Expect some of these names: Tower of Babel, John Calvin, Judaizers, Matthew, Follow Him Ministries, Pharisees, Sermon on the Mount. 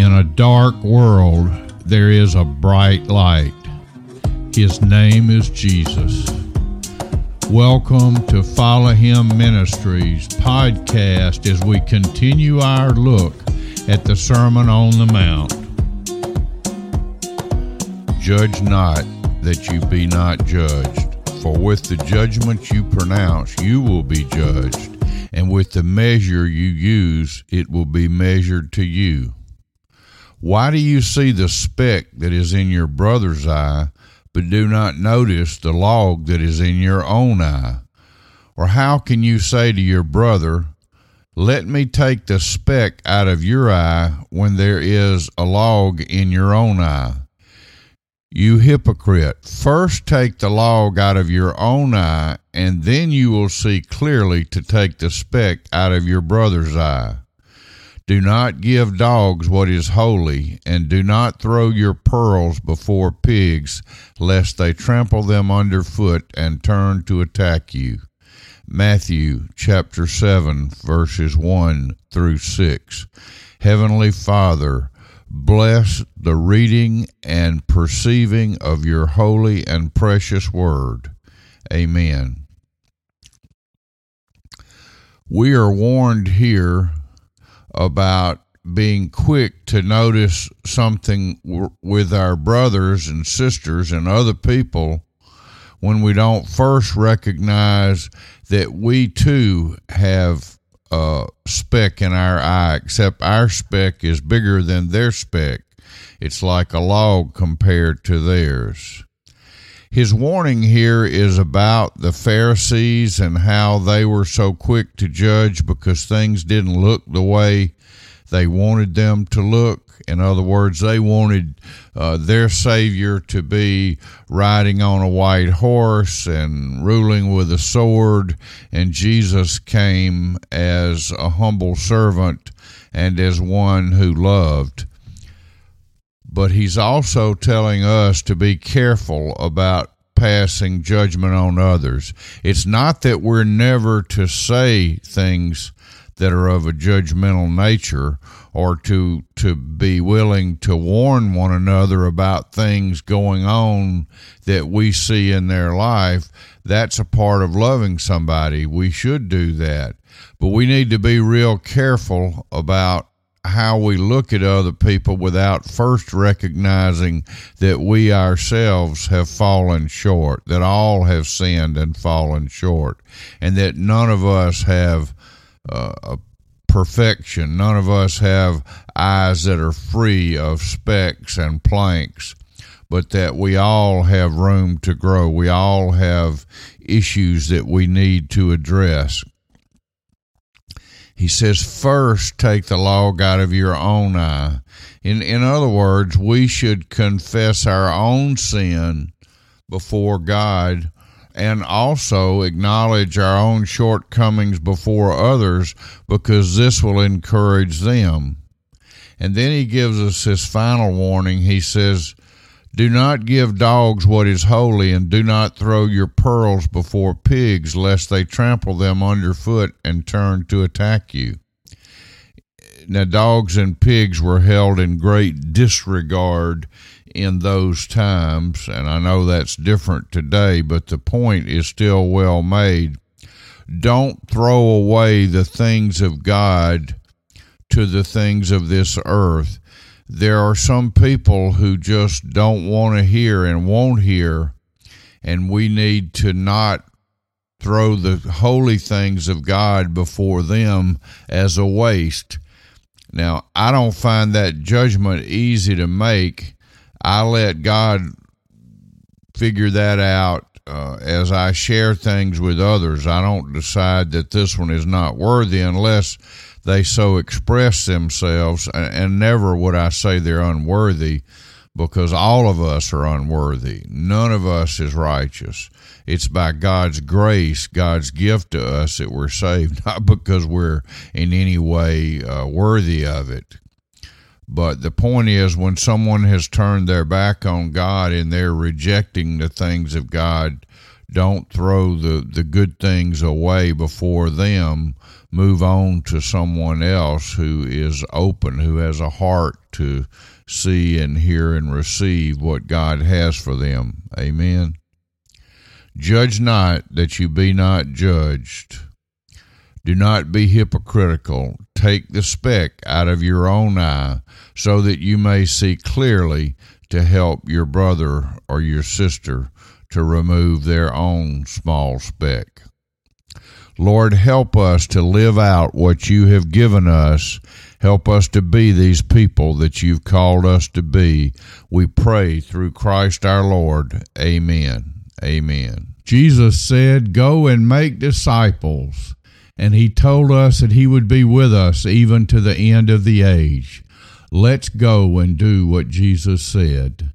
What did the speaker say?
In a dark world, there is a bright light. His name is Jesus. Welcome to Follow Him Ministries podcast as we continue our look at the Sermon on the Mount. Judge not, that you be not judged. For with the judgment you pronounce, you will be judged, and with the measure you use, it will be measured to you. Why do you see the speck that is in your brother's eye, but do not notice the log that is in your own eye? Or how can you say to your brother, "Let me take the speck out of your eye," when there is a log in your own eye? You hypocrite, first take the log out of your own eye, and then you will see clearly to take the speck out of your brother's eye. Do not give dogs what is holy, and do not throw your pearls before pigs, lest they trample them underfoot and turn to attack you. Matthew chapter 7, verses 1 through 6. Heavenly Father, bless the reading and perceiving of your holy and precious word. Amen. We are warned here about being quick to notice something with our brothers and sisters and other people when we don't first recognize that we too have a speck in our eye, except our speck is bigger than their speck. It's like a log compared to theirs. His warning here is about the Pharisees and how they were so quick to judge because things didn't look the way they wanted them to look. In other words, they wanted their Savior to be riding on a white horse and ruling with a sword, and Jesus came as a humble servant and as one who loved. But he's also telling us to be careful about passing judgment on others. It's not that we're never to say things that are of a judgmental nature or to be willing to warn one another about things going on that we see in their life. That's a part of loving somebody. We should do that. But we need to be real careful about how we look at other people without first recognizing that we ourselves have fallen short, that all have sinned and fallen short, and that none of us have perfection. None of us have eyes that are free of specks and planks, but that we all have room to grow. We all have issues that we need to address. He says, first take the log out of your own eye. In other words, we should confess our own sin before God and also acknowledge our own shortcomings before others, because this will encourage them. And then he gives us his final warning. He says, do not give dogs what is holy, and do not throw your pearls before pigs, lest they trample them underfoot and turn to attack you. Now, dogs and pigs were held in great disregard in those times, and I know that's different today, but the point is still well made. Don't throw away the things of God to the things of this earth. There are some people who just don't want to hear and won't hear, and we need to not throw the holy things of God before them as a waste. Now, I don't find that judgment easy to make. I let God figure that out as I share things with others. I don't decide that this one is not worthy unless they so express themselves, and never would I say they're unworthy, because all of us are unworthy. None of us is righteous. It's by God's grace, God's gift to us, that we're saved, not because we're in any way worthy of it. But the point is, when someone has turned their back on God and they're rejecting the things of God, Don't throw the good things away before them. Move on to someone else who is open, who has a heart to see and hear and receive what God has for them. Amen. Judge not, that you be not judged. Do not be hypocritical. Take the speck out of your own eye, so that you may see clearly to help your brother or your sister to remove their own small speck. Lord, help us to live out what you have given us. Help us to be these people that you've called us to be. We pray through Christ our Lord. Amen. Amen. Jesus said, "Go and make disciples." And he told us that he would be with us even to the end of the age. Let's go and do what Jesus said.